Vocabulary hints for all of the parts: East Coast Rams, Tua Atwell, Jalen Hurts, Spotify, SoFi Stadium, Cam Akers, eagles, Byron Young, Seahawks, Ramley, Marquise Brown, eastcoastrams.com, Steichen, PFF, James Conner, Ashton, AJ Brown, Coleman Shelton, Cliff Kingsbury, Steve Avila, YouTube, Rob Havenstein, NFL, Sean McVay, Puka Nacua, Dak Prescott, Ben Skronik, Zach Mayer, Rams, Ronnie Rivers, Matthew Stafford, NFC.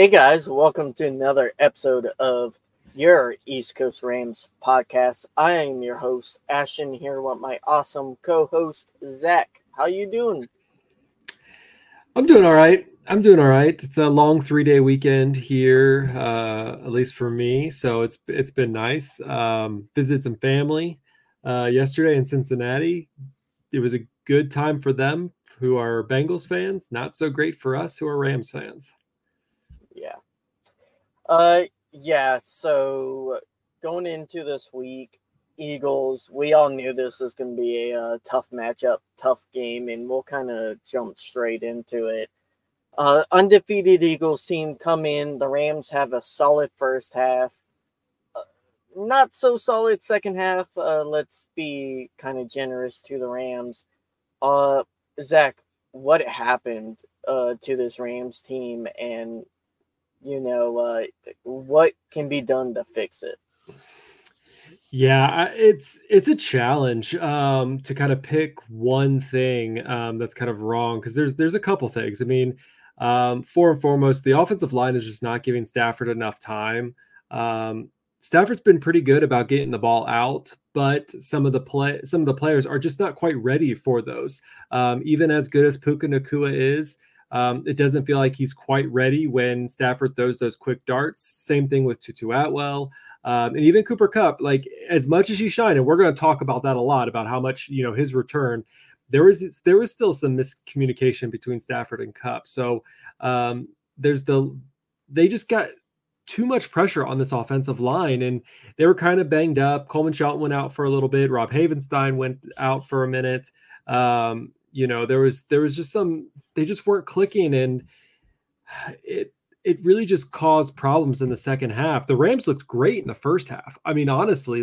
Hey guys, welcome to another episode of your East Coast Rams podcast. I am your host, Ashton, here with my awesome co-host, Zach. How you doing? I'm doing all right. It's a long three-day weekend here, at least for me, so it's been nice. Visited some family yesterday in Cincinnati. It was a good time for them, who are Bengals fans. Not so great for us, who are Rams fans. Yeah. So going into this week, Eagles, we all knew this was going to be a tough matchup, tough game, and we'll kind of jump straight into it. Undefeated Eagles team come in. The Rams have a solid first half. Not so solid second half. Let's be kind of generous to the Rams. Zach, what happened to this Rams team, and what can be done to fix it? Yeah, it's a challenge to kind of pick one thing that's kind of wrong, because there's a couple things. I mean, for and foremost, the offensive line is just not giving Stafford enough time. Stafford's been pretty good about getting the ball out, but some of the players are just not quite ready for those. Even as good as Puka Nacua is, it doesn't feel like he's quite ready when Stafford throws those quick darts. Same thing with Tua Atwell, and even Cooper Kupp. Like, as much as he shined, and we're going to talk about that a lot, about how much his return, there was still some miscommunication between Stafford and Kupp. So they just got too much pressure on this offensive line, and they were kind of banged up. Coleman Shelton went out for a little bit. Rob Havenstein went out for a minute. There was just some, they just weren't clicking, and it really just caused problems in the second half. The Rams looked great in the first half. I mean, honestly,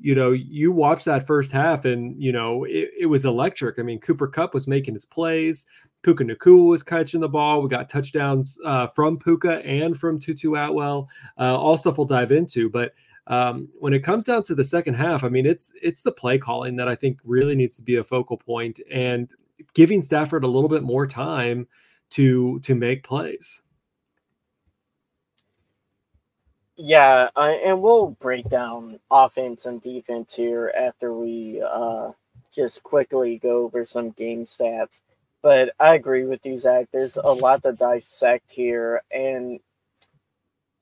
you watch that first half and, it was electric. I mean, Cooper Kupp was making his plays. Puka Nacua was catching the ball. We got touchdowns from Puka and from Tua Atwell. All stuff we'll dive into, but when it comes down to the second half, I mean, it's the play calling that I think really needs to be a focal point, and giving Stafford a little bit more time to make plays. Yeah, and we'll break down offense and defense here after we just quickly go over some game stats. But I agree with you, Zach. There's a lot to dissect here, and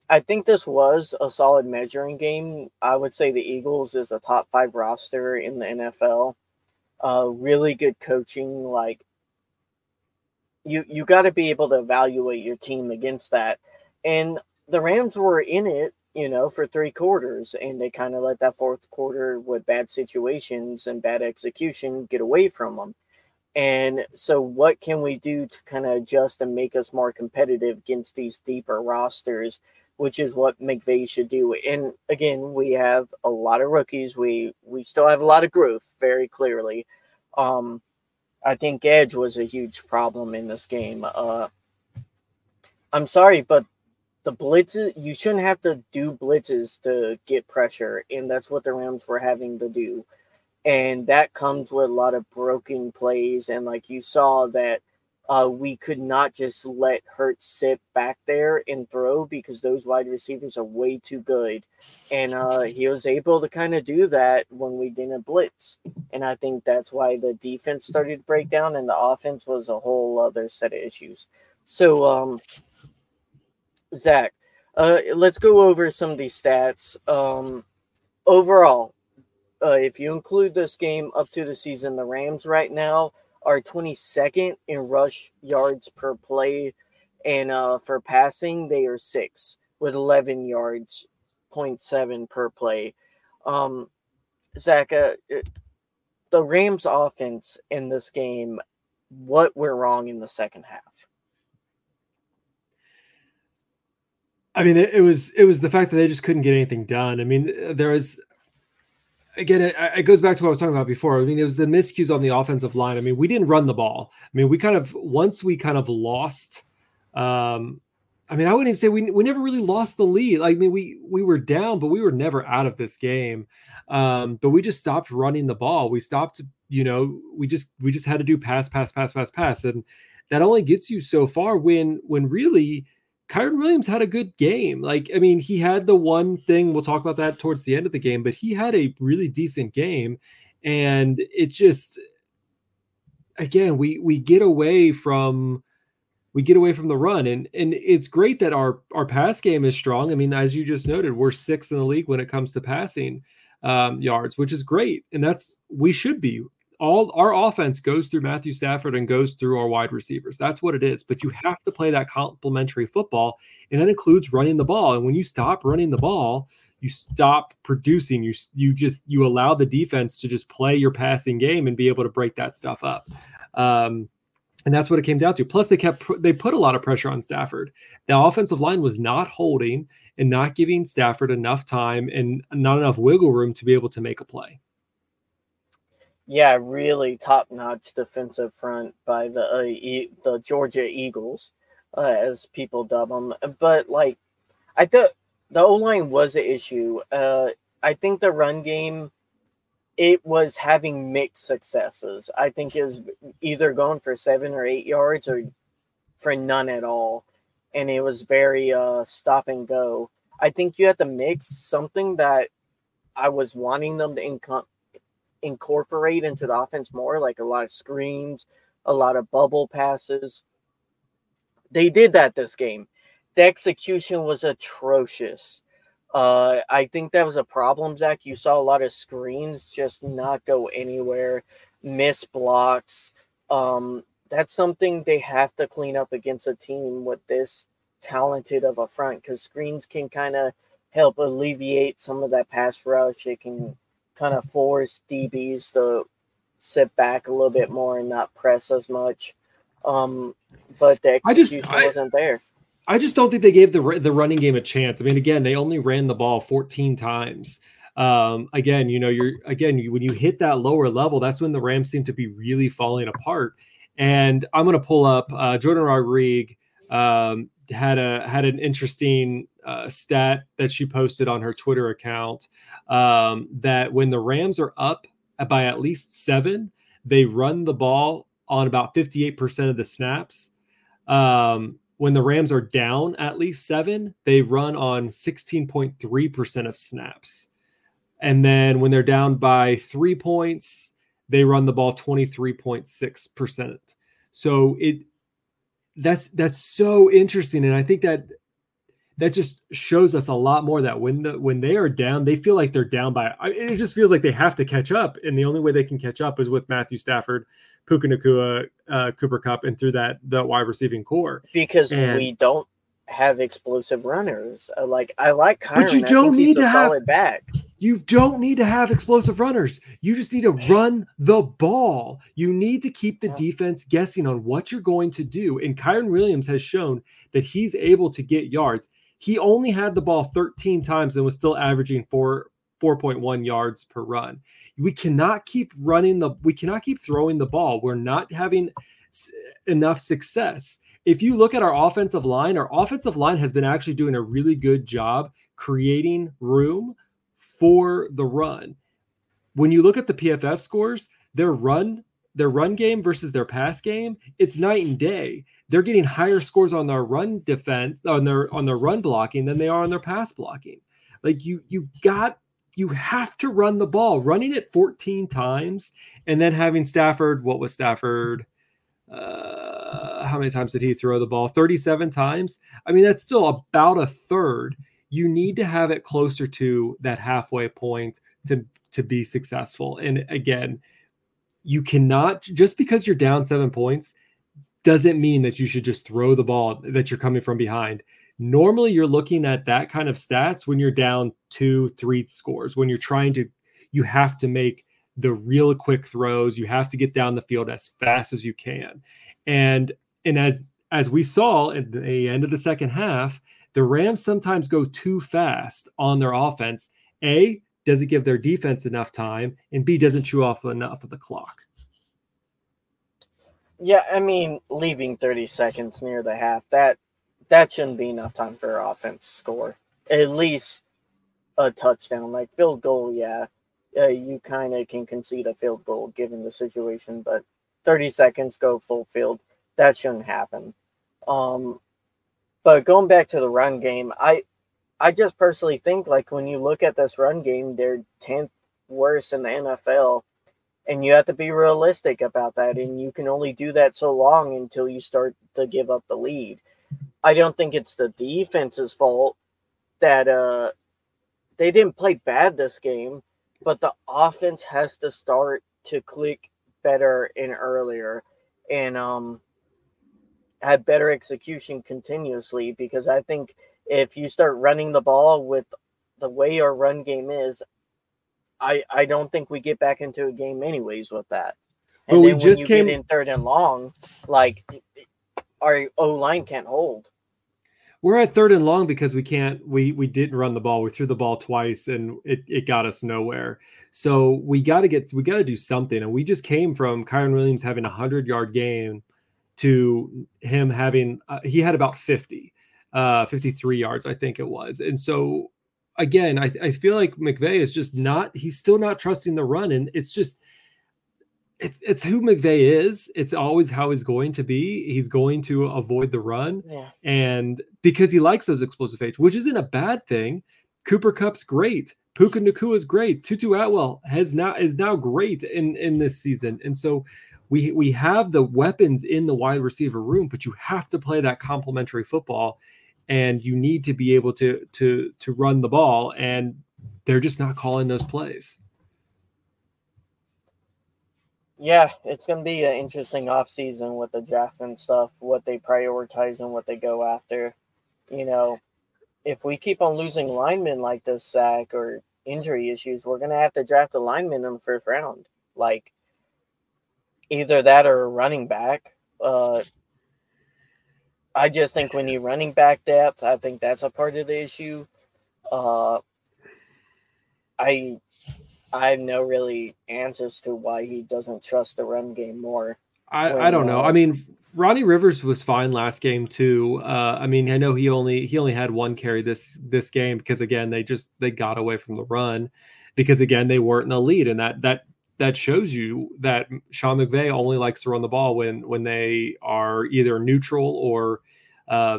I think this was a solid measuring game. I would say the Eagles is a top 5 roster in the NFL. Really good coaching. Like, you got to be able to evaluate your team against that. And the Rams were in it, for 3 quarters, and they kind of let that fourth quarter with bad situations and bad execution get away from them. And so what can we do to kind of adjust and make us more competitive against these deeper rosters, which is what McVay should do. And again, we have a lot of rookies. We still have a lot of growth, very clearly. I think edge was a huge problem in this game. I'm sorry, but the blitzes, you shouldn't have to do blitzes to get pressure, and that's what the Rams were having to do. And that comes with a lot of broken plays. And like you saw that we could not just let Hurts sit back there and throw, because those wide receivers are way too good. And he was able to kind of do that when we didn't blitz. And I think that's why the defense started to break down, and the offense was a whole other set of issues. So, Zach, let's go over some of these stats. Overall, if you include this game up to the season, the Rams right now are 22nd in rush yards per play, and for passing, they are 6th with 11 yards, 0.7 per play. Zach, the Rams offense in this game, what went wrong in the second half? I mean, it was the fact that they just couldn't get anything done. I mean, there was... Again, it goes back to what I was talking about before. I mean, it was the miscues on the offensive line. I mean, we didn't run the ball. I mean, we kind of lost. I wouldn't even say we never really lost the lead. I mean, we were down, but we were never out of this game. But we just stopped running the ball. We stopped. We just had to do pass, pass, pass, pass, pass, and that only gets you so far. When really Kyren Williams had a good game. Like, I mean, he had the one thing, we'll talk about that towards the end of the game, but he had a really decent game. And it just, again, we get away from the run. And it's great that our pass game is strong. I mean, as you just noted, we're sixth in the league when it comes to passing yards, which is great. And we should be. All our offense goes through Matthew Stafford and goes through our wide receivers. That's what it is. But you have to play that complementary football, and that includes running the ball. And when you stop running the ball, you stop producing. You allow the defense to just play your passing game and be able to break that stuff up. And that's what it came down to. Plus, they put a lot of pressure on Stafford. The offensive line was not holding and not giving Stafford enough time and not enough wiggle room to be able to make a play. Yeah, really top-notch defensive front by the Georgia Eagles, as people dub them. But I thought the O-line was an issue. I think the run game, it was having mixed successes. I think it was either going for 7 or 8 yards or for none at all, and it was very stop and go. I think you had to mix something that I was wanting them to incorporate into the offense more, like a lot of screens, a lot of bubble passes. They did that this game. The execution was atrocious. I think that was a problem, Zach. You saw a lot of screens just not go anywhere, miss blocks. That's something they have to clean up against a team with this talented of a front, because screens can kind of help alleviate some of that pass rush. It can kind of force DBs to sit back a little bit more and not press as much. But the execution wasn't there. I just don't think they gave the running game a chance. I mean, again, they only ran the ball 14 times. Again, you know, when you hit that lower level, that's when the Rams seem to be really falling apart. And I'm going to pull up Jordan Rodriguez had an interesting stat that she posted on her Twitter account, that when the Rams are up by at least 7, they run the ball on about 58% of the snaps. When the Rams are down at least 7, they run on 16.3% of snaps. And then when they're down by 3 points, they run the ball 23.6%. So that's so interesting. And I think that just shows us a lot more that when they are down, they feel like they're down by – it just feels like they have to catch up, and the only way they can catch up is with Matthew Stafford, Puka Nacua, Cooper Kupp, and through that wide receiving core. Because we don't have explosive runners. I like Kyren. But you don't need to have solid back. You don't need to have explosive runners. You just need to run the ball. You need to keep the defense guessing on what you're going to do. And Kyren Williams has shown that he's able to get yards. He only had the ball 13 times and was still averaging 4.1 yards per run. We cannot keep throwing the ball. We're not having enough success. If you look at our offensive line has been actually doing a really good job creating room for the run. When you look at the PFF scores, their run game versus their pass game, it's night and day. They're getting higher scores on their run defense, on their run blocking than they are on their pass blocking. Like you have to run the ball. Running it 14 times and then having Stafford, what was Stafford? How many times did he throw the ball? 37 times. I mean, that's still about a third. You need to have it closer to that halfway point to be successful. And again, you cannot, just because you're down 7 points doesn't mean that you should just throw the ball, that you're coming from behind. Normally you're looking at that kind of stats when you're down 2-3 scores, when you're you have to make the real quick throws. You have to get down the field as fast as you can. And as we saw at the end of the second half, the Rams sometimes go too fast on their offense. A, doesn't give their defense enough time, and B, doesn't chew off enough of the clock. Yeah, I mean, leaving 30 seconds near the half, that shouldn't be enough time for offense to score. At least a touchdown, like field goal, yeah. You kind of can concede a field goal given the situation, but 30 seconds, go full field. That shouldn't happen. But going back to the run game, I just personally think, like, when you look at this run game, they're 10th worst in the NFL, and you have to be realistic about that, and you can only do that so long until you start to give up the lead. I don't think it's the defense's fault that they didn't play bad this game, but the offense has to start to click better and earlier and have better execution continuously, because I think if you start running the ball with the way our run game is, I don't think we get back into a game anyways with that. And but then we just came in third and long, like our O-line can't hold. We're at third and long because we didn't run the ball. We threw the ball twice and it got us nowhere. So we got to do something. And we just came from Kyren Williams having a 100-yard game to him having, he had about 53 yards, I think it was. And so again, I feel like McVay is just not, he's still not trusting the run. And it's just, it's who McVay is. It's always how he's going to be. He's going to avoid the run. Yeah. And because he likes those explosive H, which isn't a bad thing. Cooper Kupp's great. Puka Nacua is great. Tua Atwell is now great in this season. And so we have the weapons in the wide receiver room, but you have to play that complementary football, and you need to be able to run the ball, and they're just not calling those plays. Yeah, it's going to be an interesting offseason with the draft and stuff, what they prioritize and what they go after. You know, if we keep on losing linemen like this, sack or injury issues, we're going to have to draft a lineman in the first round. Like, either that or a running back. I just think we need running back depth. I think that's a part of the issue. I have no really answers to why he doesn't trust the run game more. I don't know. I mean, Ronnie Rivers was fine last game too. I mean, I know he only had one carry this game because again, they got away from the run because again, they weren't in a lead. And that shows you that Sean McVay only likes to run the ball when they are either neutral or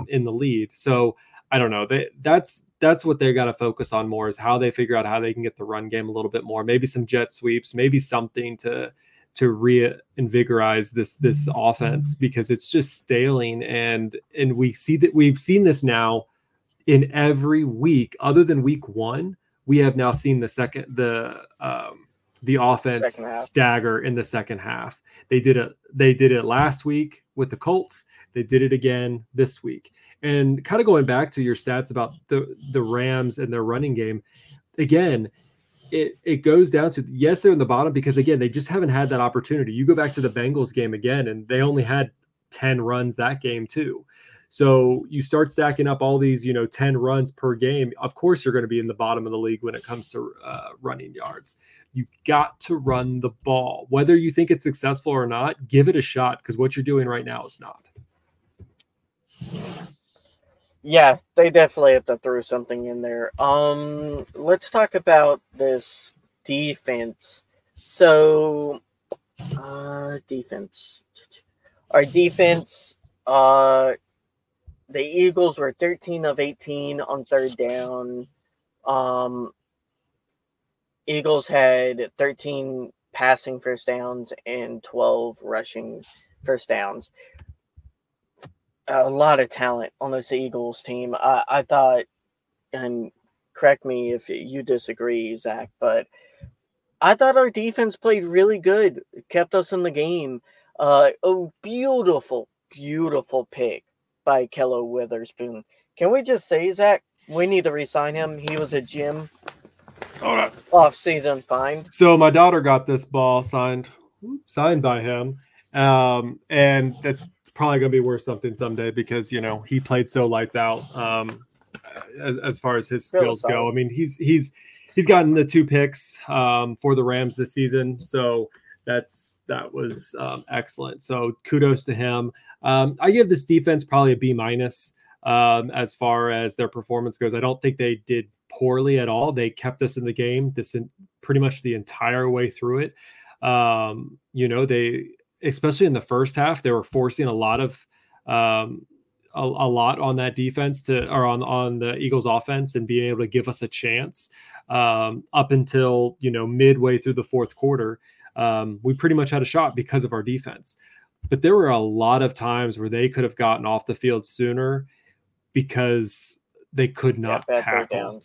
in the lead. So I don't know. That's what they got to focus on more, is how they figure out how they can get the run game a little bit more. Maybe some jet sweeps, maybe something to reinvigorize this offense, because it's just staling. And we see that, we've seen this now in every week other than week one. We have now seen the offense stagger in the second half. They did it last week with the Colts. They did it again this week. And kind of going back to your stats about the Rams and their running game, again, it goes down to, yes, they're in the bottom because, again, they just haven't had that opportunity. You go back to the Bengals game again, and they only had 10 runs that game too. So you start stacking up all these, 10 runs per game. Of course, you're going to be in the bottom of the league when it comes to running yards. You got to run the ball. Whether you think it's successful or not, give it a shot, because what you're doing right now is not. Yeah, they definitely have to throw something in there. Let's talk about this defense. So, defense. Our defense, the Eagles were 13 of 18 on third down. Eagles had 13 passing first downs and 12 rushing first downs. A lot of talent on this Eagles team. I thought, and correct me if you disagree, Zach, but I thought our defense played really good. It kept us in the game. A beautiful, beautiful pick by Kelo Witherspoon. Can we just say, Zach, we need to resign him? He was a gym off-season fine. So my daughter got this ball signed by him, and that's probably going to be worth something someday because, he played so lights out as far as his skills go. I mean, he's gotten the 2 picks for the Rams this season. So that was excellent. So kudos to him. I give this defense probably a B-, as far as their performance goes. I don't think they did poorly at all. They kept us in the game pretty much the entire way through it. They, especially in the first half, they were forcing a lot of a lot on that defense to, or on the Eagles offense and being able to give us a chance up until, you know, midway through the fourth quarter. We pretty much had a shot because of our defense, but there were a lot of times where they could have gotten off the field sooner because they could not tackle.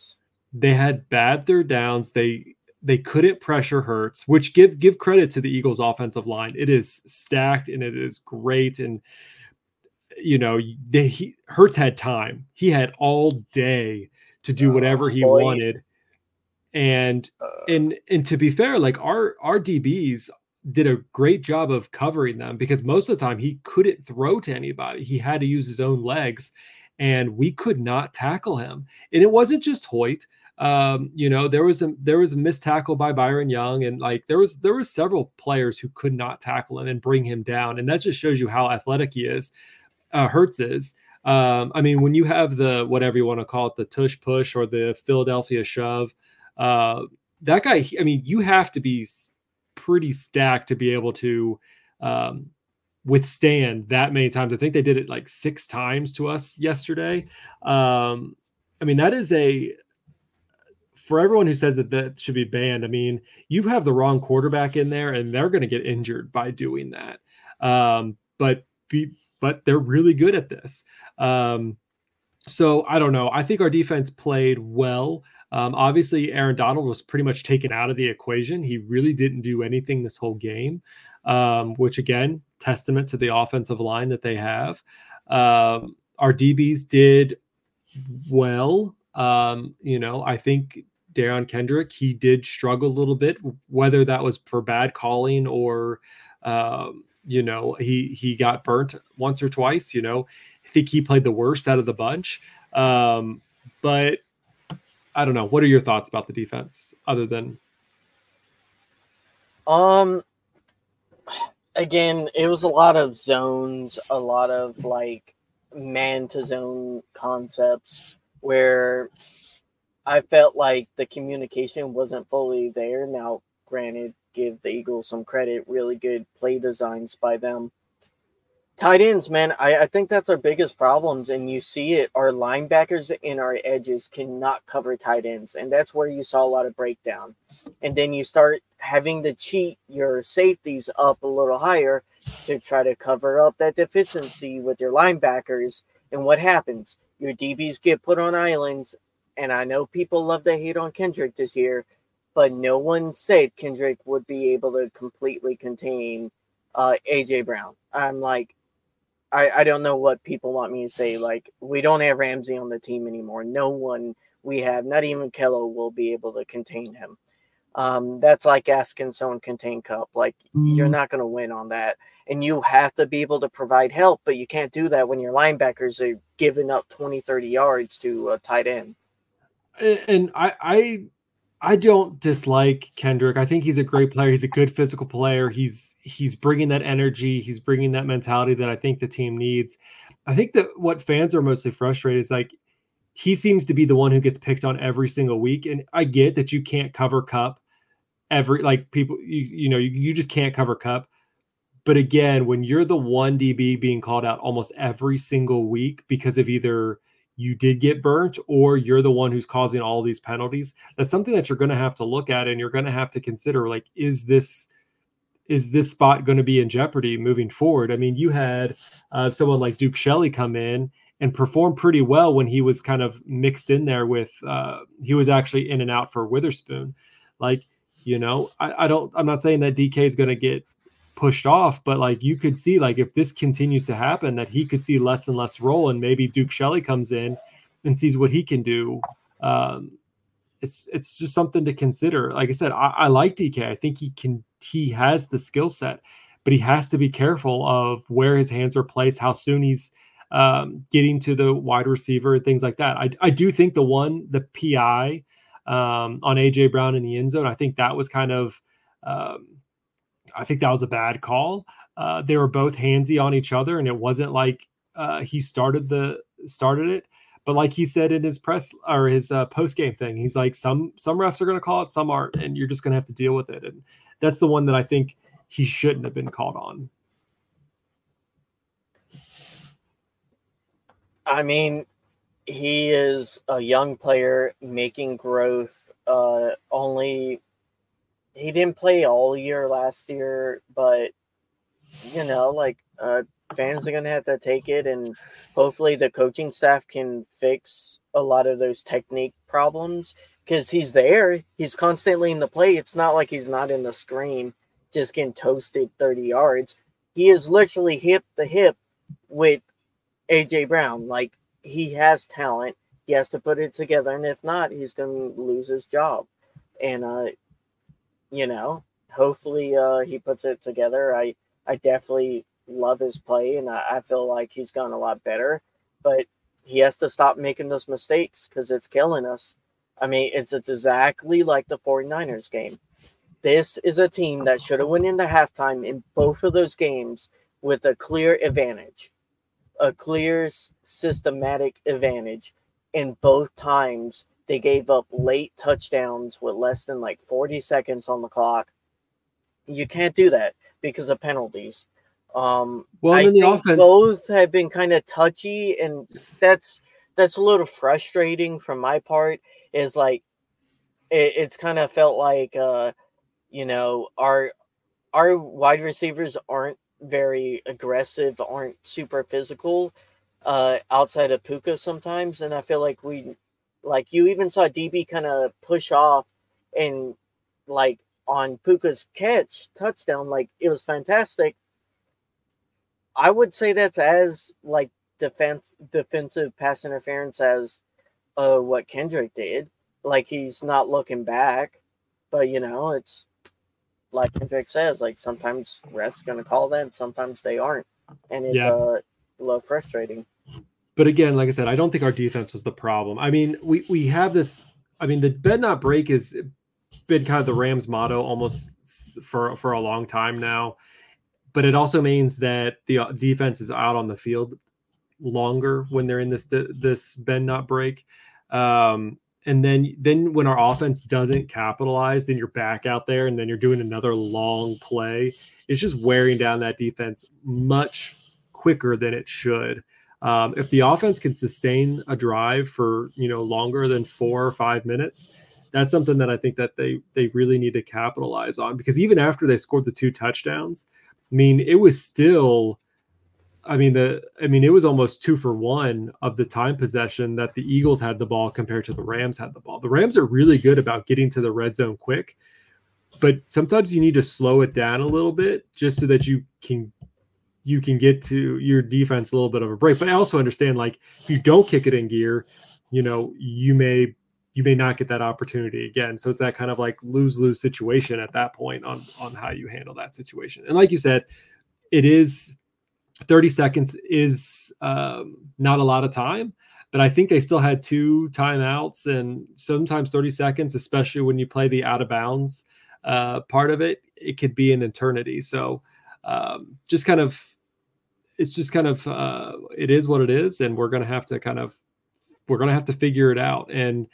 They had bad third downs. They couldn't pressure Hurts, which give credit to the Eagles offensive line. It is stacked and it is great. And, you know, Hurts had time. He had all day to do whatever he wanted. And to be fair, like our DBs did a great job of covering them because most of the time he couldn't throw to anybody. He had to use his own legs and we could not tackle him. And it wasn't just Hoyt. You know, there was a missed tackle by Byron Young, and like there was several players who could not tackle him and bring him down. And that just shows you how athletic he is, Hurts is. I mean, when you have the, whatever you want to call it, the tush push or the Philadelphia shove, that guy, I mean, you have to be pretty stacked to be able to, withstand that many times. I think they did it like 6 times to us yesterday. I mean, that is for everyone who says that should be banned. I mean, you have the wrong quarterback in there and they're going to get injured by doing that. But they're really good at this. So I don't know. I think our defense played well. Obviously, Aaron Donald was pretty much taken out of the equation. He really didn't do anything this whole game, which, again, testament to the offensive line that they have. Our DBs did well. You know, I think Daron Kendrick, he did struggle a little bit, whether that was for bad calling or, you know, he got burnt once or twice. You know, I think he played the worst out of the bunch. But I don't know. What are your thoughts about the defense other than? Again, it was a lot of zones, a lot of like man to zone concepts where I felt like the communication wasn't fully there. Now, granted, give the Eagles some credit, really good play designs by them. Tight ends, man, I think that's our biggest problems, and you see it. Our linebackers and our edges cannot cover tight ends, and that's where you saw a lot of breakdown. And then you start having to cheat your safeties up a little higher to try to cover up that deficiency with your linebackers, and what happens? Your DBs get put on islands, and I know people love to hate on Kendrick this year, but no one said Kendrick would be able to completely contain AJ Brown. I'm like, I don't know what people want me to say. Like, we don't have Ramsey on the team anymore. No one we have, not even Kelo, will be able to contain him. That's like asking someone to contain Kupp. Like, you're not going to win on that. And you have to be able to provide help, but you can't do that when your linebackers are giving up 20, 30 yards to a tight end. And I don't dislike Kendrick. I think he's a great player. He's a good physical player. He's bringing that energy. He's bringing that mentality that I think the team needs. I think that what fans are mostly frustrated is like, he seems to be the one who gets picked on every single week. And I get that you can't cover Kupp every, like people, you know, you just can't cover Kupp. But again, when you're the one DB being called out almost every single week because of either you did get burnt or you're the one who's causing all these penalties, that's something that you're going to have to look at. And you're going to have to consider, like, is this spot going to be in jeopardy moving forward? I mean, you had someone like Duke Shelley come in and performed pretty well when he was kind of mixed in there with, he was actually in and out for Witherspoon. Like, you know, I'm not saying that DK is going to get pushed off, but like you could see, like if this continues to happen, that he could see less and less role, and maybe Duke Shelley comes in and sees what he can do. It's just something to consider. Like I said, I like DK. I think he has the skill set, but he has to be careful of where his hands are placed, how soon he's getting to the wide receiver, things like that. I do think the PI on AJ Brown in the end zone, I think that was kind of, I think that was a bad call. They were both handsy on each other, and it wasn't like he started it. But like he said in his press or his post game thing, he's like, some refs are going to call it, some aren't, and you're just going to have to deal with it. And that's the one that I think he shouldn't have been called on. I mean, he is a young player making growth. He didn't play all year last year, but, you know, fans are going to have to take it, and hopefully the coaching staff can fix a lot of those technique problems, because he's there. He's constantly in the play. It's not like he's not in the screen just getting toasted 30 yards. He is literally hip to hip with AJ Brown. Like, he has talent. He has to put it together, and if not, he's going to lose his job. And, you know, hopefully he puts it together. I definitely love his play, and I feel like he's gotten a lot better, but he has to stop making those mistakes because it's killing us. I mean, it's exactly like the 49ers game. This is a team that should have went into halftime in both of those games with a clear advantage, a clear systematic advantage. And both times they gave up late touchdowns with less than 40 seconds on the clock. You can't do that because of penalties. I think both have been kind of touchy, and that's a little frustrating from my part. Is it's kind of felt like our wide receivers aren't very aggressive, aren't super physical outside of Puka sometimes, and I feel like you even saw DB kind of push off and on Puka's catch touchdown, it was fantastic. I would say that's as defensive pass interference as what Kendrick did. He's not looking back, but it's like Kendrick says, sometimes refs going to call that and sometimes they aren't. And it's a little frustrating. But again, like I said, I don't think our defense was the problem. I mean, we have this, the bend not break has been kind of the Rams motto almost for a long time now. But it also means that the defense is out on the field longer when they're in this bend not break, and then when our offense doesn't capitalize, then you're back out there, and then you're doing another long play. It's just wearing down that defense much quicker than it should. If the offense can sustain a drive for longer than 4 or 5 minutes. That's something that I think that they really need to capitalize on, because even after they scored the 2 touchdowns, it was still, it was almost 2 for 1 of the time possession that the Eagles had the ball compared to the Rams had the ball. The Rams are really good about getting to the red zone quick, but sometimes you need to slow it down a little bit just so that you can get to your defense a little bit of a break. But I also understand, if you don't kick it in gear, you may not get that opportunity again. So it's that kind of lose-lose situation at that point on how you handle that situation. And like you said, it is 30 seconds is not a lot of time, but I think they still had 2 timeouts, and sometimes 30 seconds, especially when you play the out of bounds part of it, it could be an eternity. So it is what it is. And we're going to have to figure it out. And,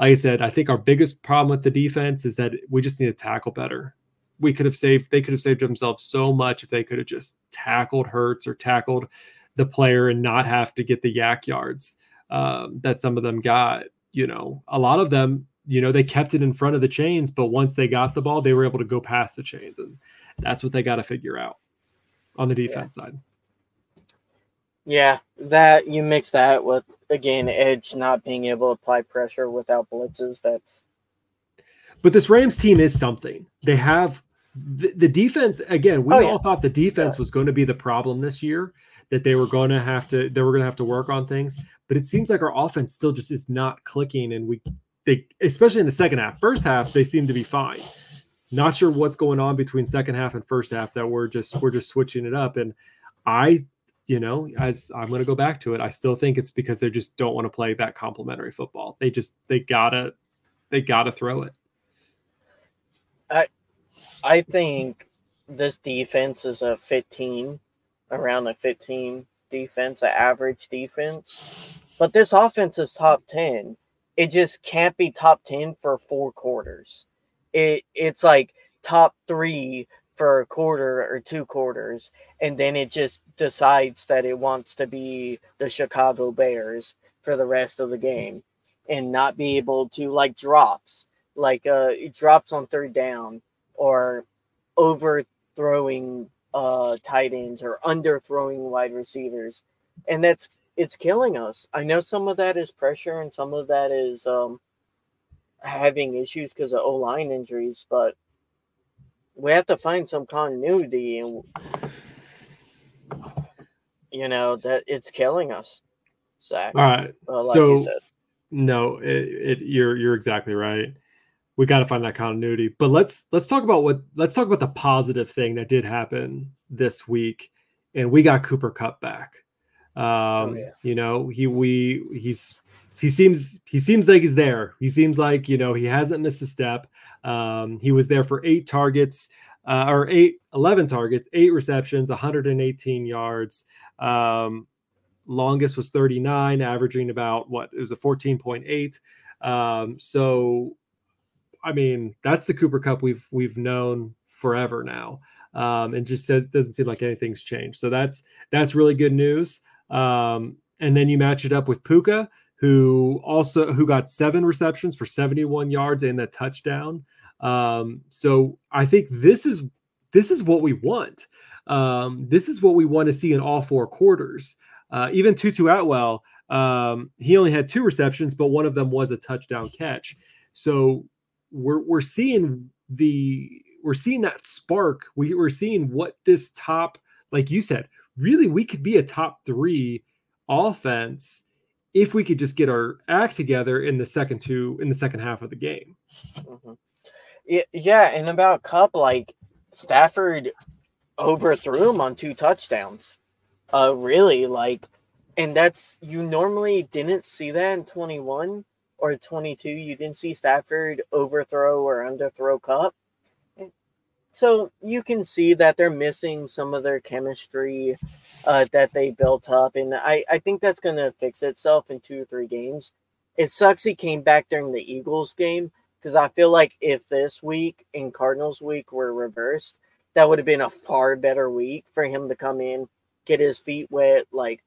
like I said, I think our biggest problem with the defense is that we just need to tackle better. They could have saved themselves so much if they could have just tackled Hurts or tackled the player and not have to get the yak yards that some of them got. A lot of them, they kept it in front of the chains, but once they got the ball, they were able to go past the chains. And that's what they got to figure out on the defense side. Yeah, that you mix that with, again, Edge not being able to apply pressure without blitzes. But this Rams team is something. They have the defense. Again, we all thought the defense was going to be the problem this year, that they were going to have to work on things. But it seems like our offense still just is not clicking. And they especially in the second half. First half, they seem to be fine. Not sure what's going on between second half and first half that we're just switching it up. And as I'm going to go back to it, I still think it's because they just don't want to play that complimentary football. They gotta throw it. I think this defense is around a 15 defense, an average defense. But this offense is top 10. It just can't be top 10 for 4 quarters. It's top 3 for a quarter or two quarters, and then it just decides that it wants to be the Chicago Bears for the rest of the game and not be able to, like, drops, like drops on third down or overthrowing tight ends or underthrowing wide receivers. And it's killing us. I know some of that is pressure and some of that is having issues because of O-line injuries, but we have to find some continuity, and you know that it's killing us, Zach. All right. Like so, no, you're exactly right. We got to find that continuity. But let's talk about the positive thing that did happen this week, and we got Cooper Kupp back. You know, he seems like he's there. He seems like, you know, he hasn't missed a step. He was there for 11 targets, 8 receptions, 118 yards. Longest was 39, averaging about it was a 14.8. So, I mean, that's the Cooper Kupp we've known forever now. And just doesn't seem like anything's changed. So that's really good news. And then you match it up with Puka, who got 7 receptions for 71 yards and a touchdown. So I think this is what we want. This is what we want to see in all 4 quarters. Even Tua Atwell, he only had 2 receptions, but one of them was a touchdown catch. So we're seeing that spark. We're seeing what this top, like you said, really, we could be a top 3 offense if we could just get our act together in the second half of the game. Mm-hmm. Yeah. And about Kupp, like, Stafford overthrew him on 2 touchdowns. Really, like, and that's, you normally didn't see that in 21 or 22. You didn't see Stafford overthrow or underthrow Kupp. So you can see that they're missing some of their chemistry that they built up. And I think that's going to fix itself in 2 or 3 games. It sucks he came back during the Eagles game, because I feel like if this week and Cardinals week were reversed, that would have been a far better week for him to come in, get his feet wet, like,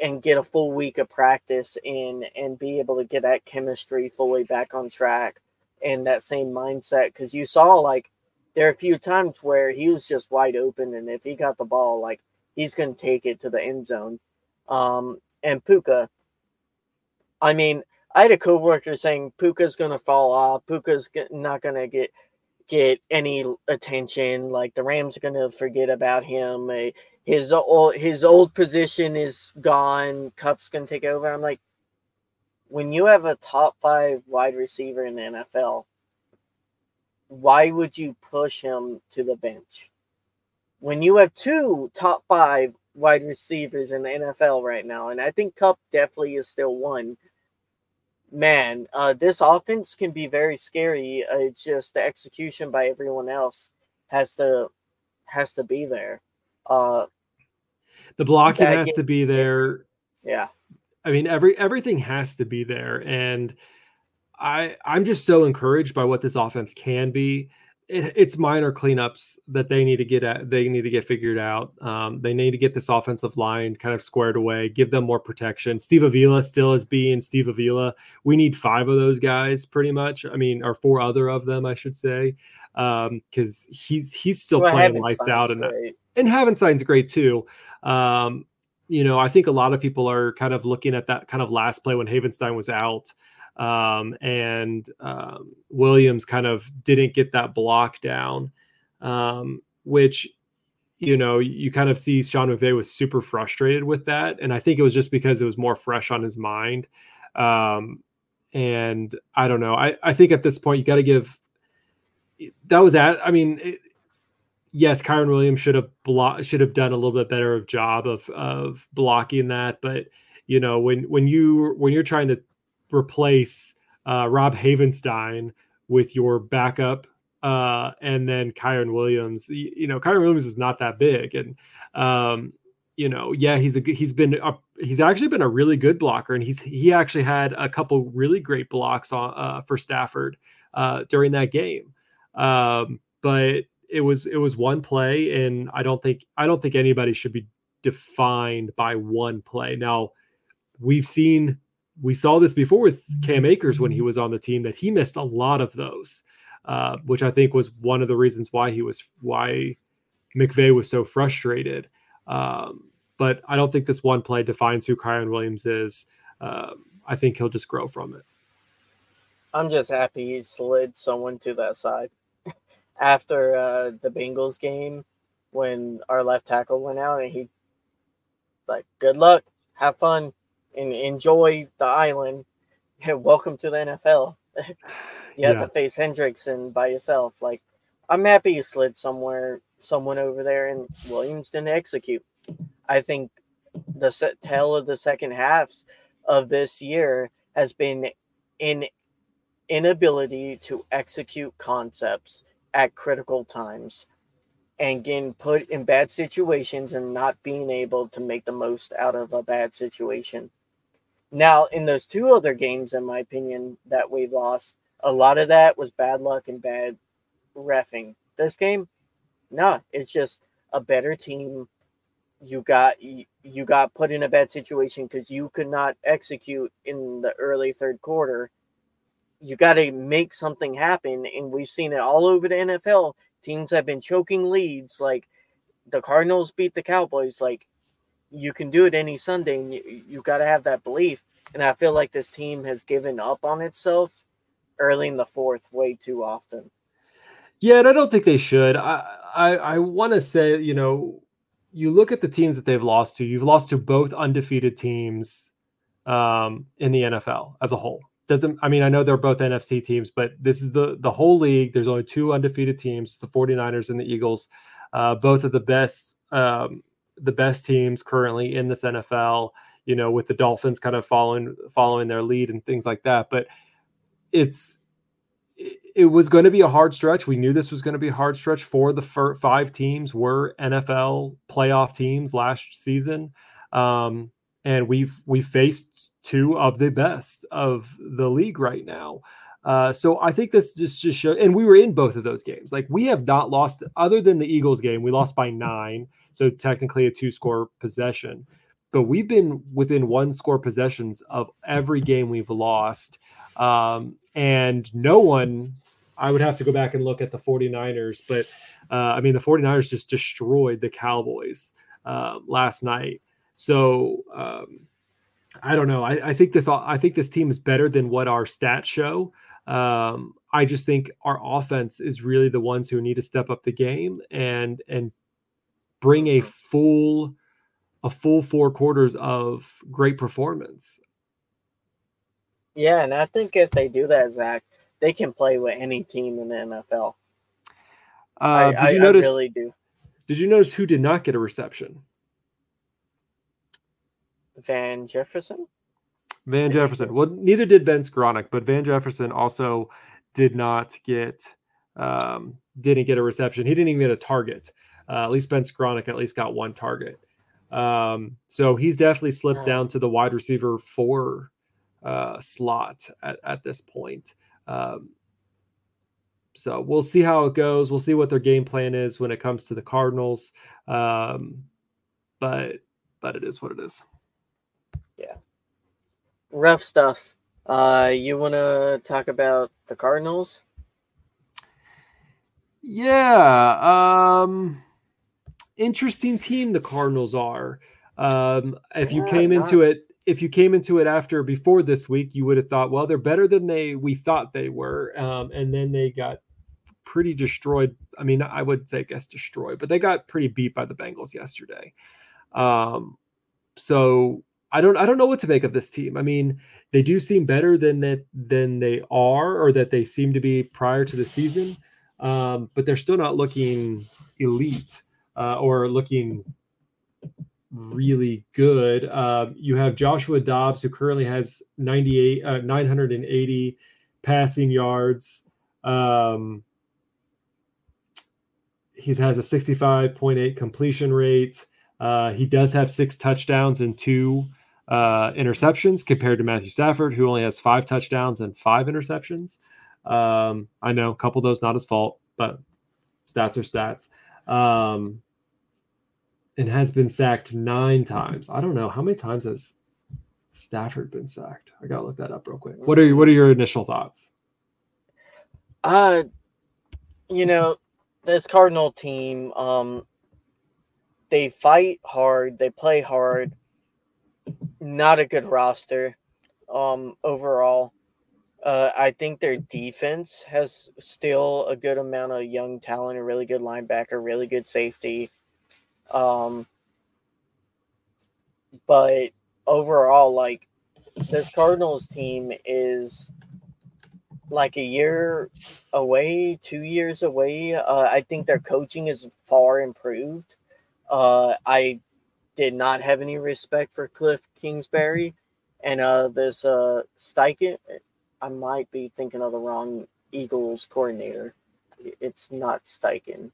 and get a full week of practice in and be able to get that chemistry fully back on track and that same mindset. Because you saw, like, there are a few times where he was just wide open, and if he got the ball, like, he's going to take it to the end zone. And Puka, I mean, I had a coworker saying Puka's going to fall off. Puka's not going to get any attention. Like, the Rams are going to forget about him. His old position is gone. Kupp's going to take over. I'm like, when you have a top 5 wide receiver in the NFL, why would you push him to the bench? When you have 2 top 5 wide receivers in the NFL right now, and I think Kupp definitely is still one, man, this offense can be very scary. It's just the execution by everyone else has to be there. The blocking has to be there. Yeah. I mean, everything has to be there. And I'm just so encouraged by what this offense can be. It's minor cleanups that they need to get at. They need to get figured out. They need to get this offensive line kind of squared away, give them more protection. Steve Avila still is being Steve Avila. We need 5 of those guys pretty much. I mean, or 4 other of them, I should say, because he's still playing lights out. And Havenstein's great too. You know, I think a lot of people are kind of looking at that kind of last play when Havenstein was out. Williams kind of didn't get that block down, which, you know, you kind of see Sean McVay was super frustrated with that. And I think it was just because it was more fresh on his mind. And I don't know. I think at this point you got to give that was at, I mean, yes, Kyren Williams should have done a little bit better of job of blocking that. But, you know, when you're trying to replace Rob Havenstein with your backup and then Kyren Williams, you know, Kyren Williams is not that big. And, you know, yeah, he's actually been a really good blocker, and he actually had a couple really great blocks for Stafford during that game. But it was one play, and I don't think anybody should be defined by one play. Now, we saw this before with Cam Akers when he was on the team, that he missed a lot of those, which I think was one of the reasons why McVay was so frustrated. But I don't think this one play defines who Kyren Williams is. I think he'll just grow from it. I'm just happy he slid someone to that side. After the Bengals game, when our left tackle went out, and he's like, good luck, have fun, and enjoy the island, and welcome to the NFL. you have to face Hendrickson by yourself. Like, I'm happy you slid someone over there, and Williams didn't execute. I think the tale of the second halves of this year has been an inability to execute concepts at critical times and getting put in bad situations and not being able to make the most out of a bad situation. Now, in those two other games, in my opinion, that we lost, a lot of that was bad luck and bad reffing. This game, no, it's just a better team. You got put in a bad situation because you could not execute in the early third quarter. You got to make something happen, and we've seen it all over the NFL. Teams have been choking leads, like the Cardinals beat the Cowboys. Like, you can do it any Sunday, and you got to have that belief. And I feel like this team has given up on itself early in the fourth way too often. Yeah, and I don't think they should. I want to say, you know, you look at the teams that they've lost to. You've lost to both undefeated teams in the NFL as a whole. I know they're both NFC teams, but this is the whole league. There's only two undefeated teams, the 49ers and the Eagles, both of the best teams currently in this NFL, you know, with the Dolphins kind of following their lead and things like that. But it was going to be a hard stretch. We knew this was going to be a hard stretch for the five teams were NFL playoff teams last season. And we faced two of the best of the league right now. So I think this just shows, and we were in both of those games. Like, we have not lost, other than the Eagles game, we lost by 9. So technically a 2-score possession, but we've been within 1-score possessions of every game we've lost. And no one, I would have to go back and look at the 49ers, but the 49ers just destroyed the Cowboys last night. So I don't know. I think this team is better than what our stats show. I just think our offense is really the ones who need to step up the game and bring a full 4 quarters of great performance. Yeah, and I think if they do that, Zach, they can play with any team in the NFL. I really do. Did you notice who did not get a reception? Van Jefferson? Van Jefferson. Well, neither did Ben Skronik, but Van Jefferson also did not get didn't get a reception. He didn't even get a target. At least Ben Skronik got one target. So he's definitely slipped down to the wide receiver 4 slot at this point. So we'll see how it goes. We'll see what their game plan is when it comes to the Cardinals. But it is what it is. Yeah. Rough stuff. You want to talk about the Cardinals? Yeah. Interesting team the Cardinals are. If you came into it before this week, you would have thought, well, they're better than we thought they were. And then they got pretty destroyed. I mean, I would say, I guess destroyed, but they got pretty beat by the Bengals yesterday. So I don't know what to make of this team. I mean, they do seem better than they are, or that they seem to be prior to the season. But they're still not looking elite, or looking really good. You have Joshua Dobbs, who currently has 980 passing yards. He has a 65.8 completion rate. He does have 6 touchdowns and 2 interceptions, compared to Matthew Stafford, who only has 5 touchdowns and 5 interceptions. I know a couple of those not his fault, but Stats are stats. And has been sacked 9 times. I don't know. How many times has Stafford been sacked? I got to look that up real quick. What are your initial thoughts? You know, this Cardinal team, they fight hard. They play hard. Not a good roster overall. I think their defense has still a good amount of young talent, a really good linebacker, really good safety. But overall, like, this Cardinals team is like a year away, 2 years away. I think their coaching is far improved. I did not have any respect for Cliff Kingsbury and this Steichen. I might be thinking of the wrong Eagles coordinator. It's not Steichen.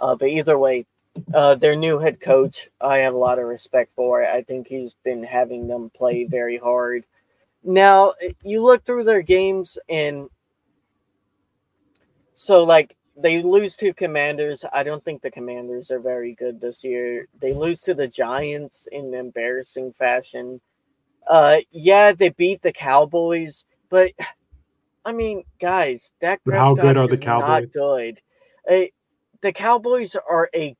But either way, their new head coach, I have a lot of respect for. I think he's been having them play very hard. Now, you look through their games, and so, like, they lose to Commanders. I don't think the Commanders are very good this year. They lose to the Giants in embarrassing fashion. Yeah, they beat the Cowboys, but, I mean, guys, Dak Prescott how good are the Cowboys? Not good. The Cowboys are a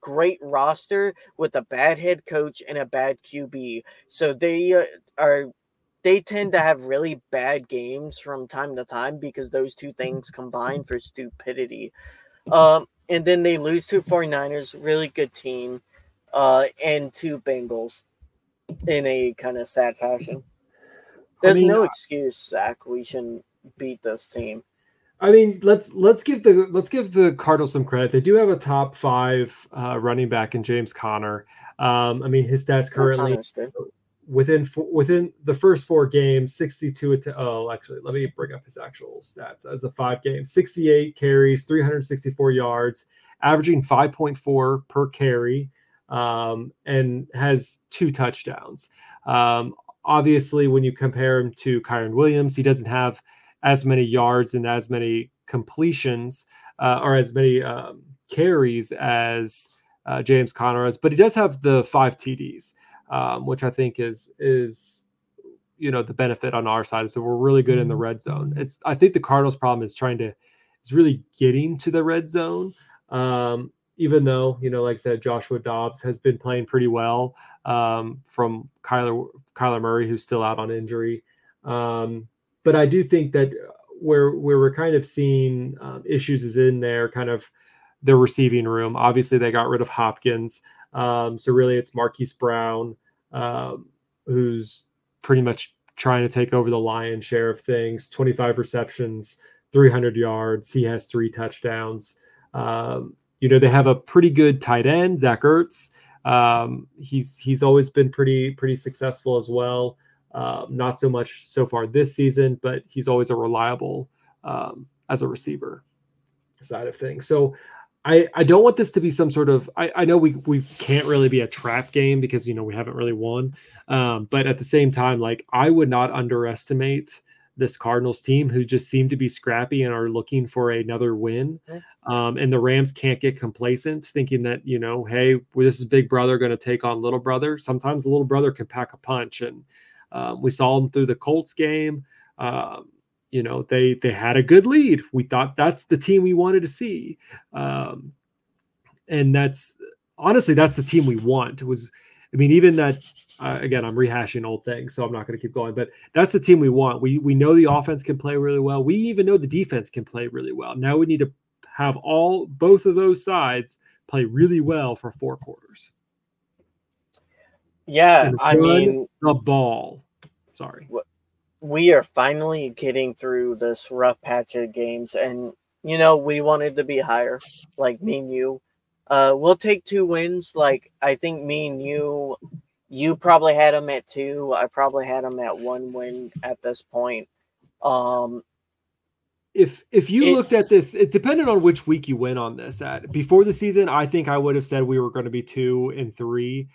great roster with a bad head coach and a bad QB. So they tend to have really bad games from time to time because those two things combine for stupidity. And then they lose to 49ers, really good team, and to Bengals in a kind of sad fashion. There's no excuse, Zach. We shouldn't beat this team. I mean, let's give the Cardinals some credit. They do have a top 5 running back in James Conner. I mean, his stats currently within the first 4 games, 62 to oh, actually, let me bring up his actual stats as the 5 games: 68 carries, 364 yards, averaging 5.4 per carry, and has 2 touchdowns. Obviously, when you compare him to Kyren Williams, he doesn't have as many yards and as many completions or as many carries as James Conner has, but he does have the 5 TDs, which I think is, you know, the benefit on our side. So we're really good in the red zone. I think the Cardinals' problem is really getting to the red zone. Even though, you know, like I said, Joshua Dobbs has been playing pretty well from Kyler Murray, who's still out on injury. But I do think that where we're kind of seeing issues is in there, kind of their receiving room. Obviously, they got rid of Hopkins. So really it's Marquise Brown, who's pretty much trying to take over the lion's share of things. 25 receptions, 300 yards. He has 3 touchdowns. You know, they have a pretty good tight end, Zach Ertz. He's always been pretty successful as well. Not so much so far this season, but he's always a reliable as a receiver side of things. So I don't want this to be some sort of, I know we can't really be a trap game because, you know, we haven't really won. But at the same time, like, I would not underestimate this Cardinals team, who just seem to be scrappy and are looking for another win. And the Rams can't get complacent, thinking that, you know, hey, this is big brother going to take on little brother. Sometimes the little brother can pack a punch, and we saw them through the Colts game. You know, they had a good lead. We thought that's the team we wanted to see. And that's the team we want. Again, I'm rehashing old things, so I'm not going to keep going, but that's the team we want. We know the offense can play really well. We even know the defense can play really well. Now we need to have both of those sides play really well for 4 quarters. Yeah, I mean, the ball. Sorry. We are finally getting through this rough patch of games, and, you know, we wanted to be higher, like me and you. We'll take 2 wins. Like, I think me and you probably had them at 2. I probably had them at 1 win at this point. If you looked at this, it depended on which week you went on this at. Before the season, I think I would have said we were going to be 2-3.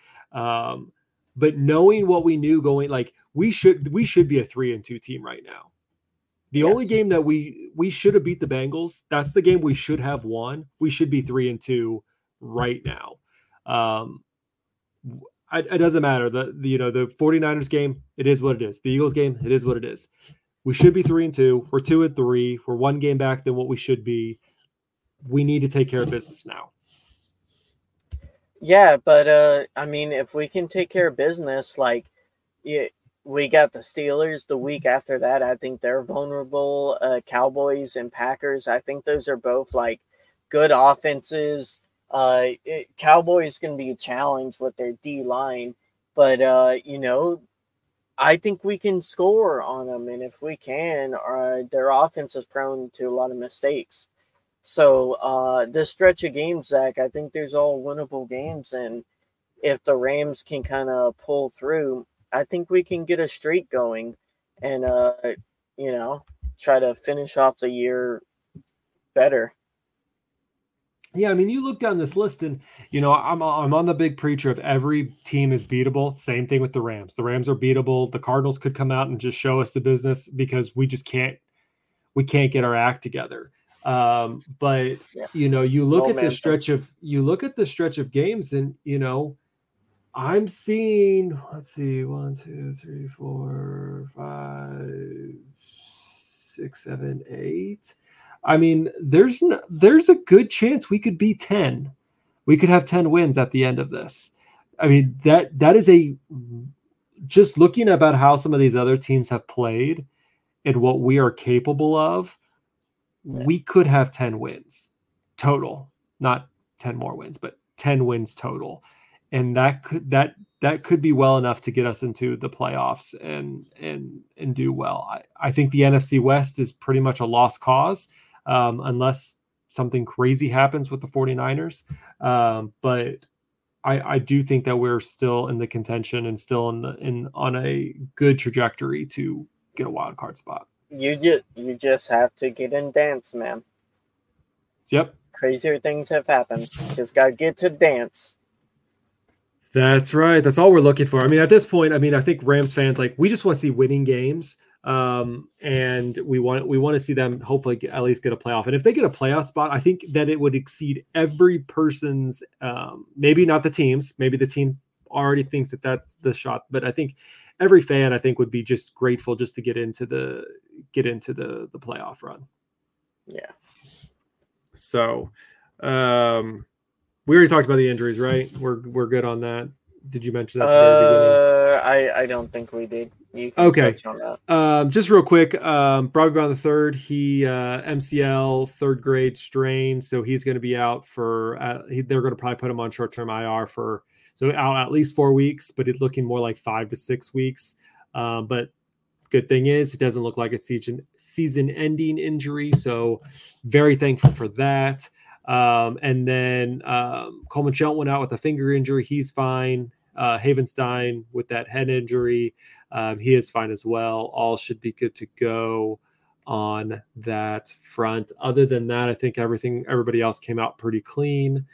But knowing what we knew going, like, we should be a 3-2 team right now. The only game that we should have beat the Bengals, that's the game we should have won. We should be 3-2 right now. It doesn't matter. The 49ers game, it is what it is. The Eagles game, it is what it is. We should be 3-2. We're 2-3. We're one game back than what we should be. We need to take care of business now. Yeah, but if we can take care of business, we got the Steelers the week after that. I think they're vulnerable. Cowboys and Packers, I think those are both good offenses. Cowboys going to be challenged with their D line, but I think we can score on them, and if we can, their offense is prone to a lot of mistakes. So this stretch of games, Zach, I think there's all winnable games, and if the Rams can kind of pull through, I think we can get a streak going and try to finish off the year better. Yeah, you look down this list and, I'm on the big preacher of every team is beatable. Same thing with the Rams. The Rams are beatable. The Cardinals could come out and just show us the business because we just can't get our act together. You look at the stretch of games and, I'm seeing, let's see, 1, 2, 3, 4, 5, 6, 7, 8. There's a good chance we could be 10. We could have 10 wins at the end of this. That is just looking about how some of these other teams have played and what we are capable of. We could have 10 wins total, not 10 more wins, but 10 wins total. And that could be well enough to get us into the playoffs and do well. I think the NFC West is pretty much a lost cause. Unless something crazy happens with the 49ers. But I do think that we're still in the contention and still on a good trajectory to get a wild card spot. You just have to get in dance, man. Yep. Crazier things have happened. Just got to get to dance. That's right. That's all we're looking for. At this point, I think Rams fans, we just want to see winning games. And we want to see them hopefully at least get a playoff. And if they get a playoff spot, I think that it would exceed every person's, maybe not the teams, maybe the team already thinks that that's the shot. But I think every fan, would be just grateful just to get into the playoff run. Yeah. So, we already talked about the injuries, right? We're good on that. Did you mention that? I don't think we did. You can touch on that. Just real quick, Bobby Brown III, he MCL, third grade strain, so he's going to be out for. They're going to probably put him on short term IR so out at least 4 weeks, but it's looking more like 5 to 6 weeks. But good thing is it doesn't look like a season-ending injury, so very thankful for that. And then Coleman Shelton went out with a finger injury. He's fine. Havenstein with that head injury. He is fine as well. All should be good to go on that front. Other than that, I think everybody else came out pretty clean.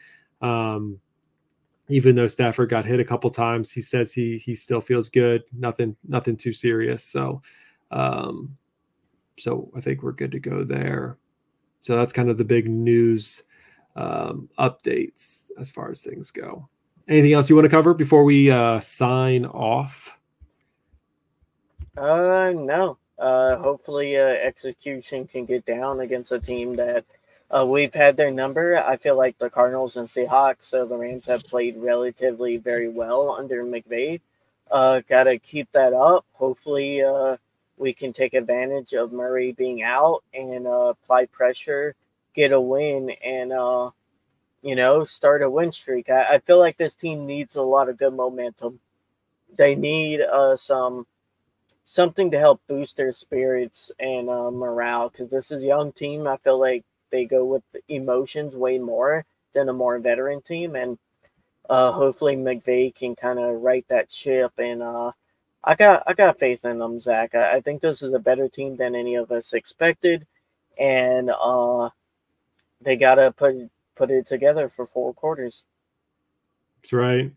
Even though Stafford got hit a couple times, he says he still feels good. Nothing too serious. So, I think we're good to go there. So that's kind of the big news updates as far as things go. Anything else you want to cover before we sign off? No. Hopefully execution can get down against a team that we've had their number. I feel like the Cardinals and Seahawks, so the Rams have played relatively very well under McVay. Got to keep that up. Hopefully we can take advantage of Murray being out and apply pressure, get a win, and start a win streak. I feel like this team needs a lot of good momentum. They need something to help boost their spirits and morale, because this is a young team. I feel like they go with emotions way more than a more veteran team, and hopefully McVay can kind of right that ship. And I got faith in them, Zach. I think this is a better team than any of us expected, and they gotta put it together for 4 quarters. That's right.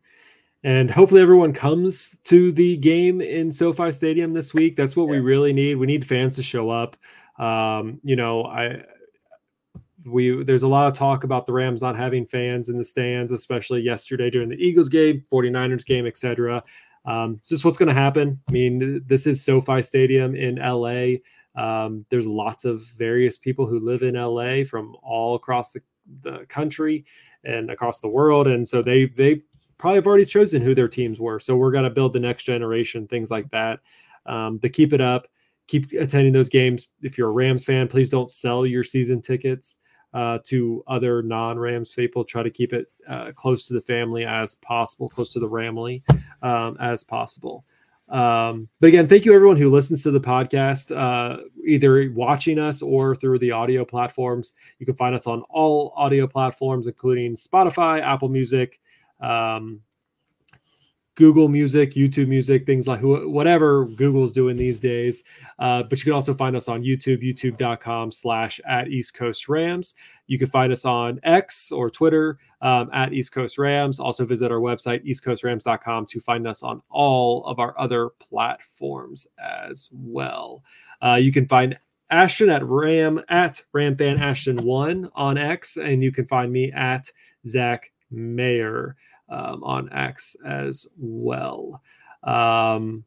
And hopefully everyone comes to the game in SoFi Stadium this week. That's what we really need. We need fans to show up. There's a lot of talk about the Rams not having fans in the stands, especially yesterday during the Eagles game, 49ers game, et cetera. It's just what's going to happen. I mean, this is SoFi Stadium in LA. There's lots of various people who live in LA from all across the country and across the world. And so they probably have already chosen who their teams were. So we're going to build the next generation, things like that. But keep it up, keep attending those games. If you're a Rams fan, please don't sell your season tickets to other non-Rams people. Try to keep it close to the family as possible, close to the Ramley as possible. But again, thank you everyone who listens to the podcast, either watching us or through the audio platforms. You can find us on all audio platforms, including Spotify, Apple Music, Google Music, YouTube Music, things like whatever Google's doing these days. But you can also find us on YouTube, youtube.com/@EastCoastRams. You can find us on X or Twitter @EastCoastRams. Also visit our website, eastcoastrams.com, to find us on all of our other platforms as well. You can find Ashton at RamFanAshton1 on X, and you can find me at Zach Mayer on X as well. And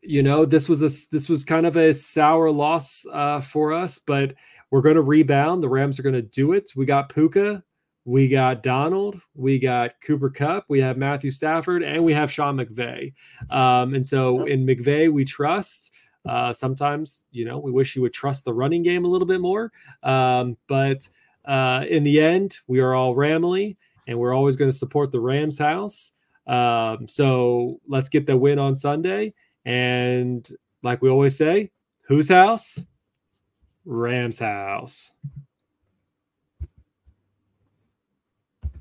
this was kind of a sour loss for us, but we're going to rebound. The Rams are going to do it. We got Puka, we got Donald, we got Cooper Kupp, we have Matthew Stafford, and we have Sean McVay. And so in McVay we trust. Sometimes we wish you would trust the running game a little bit more, but in the end, we are all Ramley, and we're always going to support the Rams house. So let's get the win on Sunday. And like we always say, whose house? Rams house.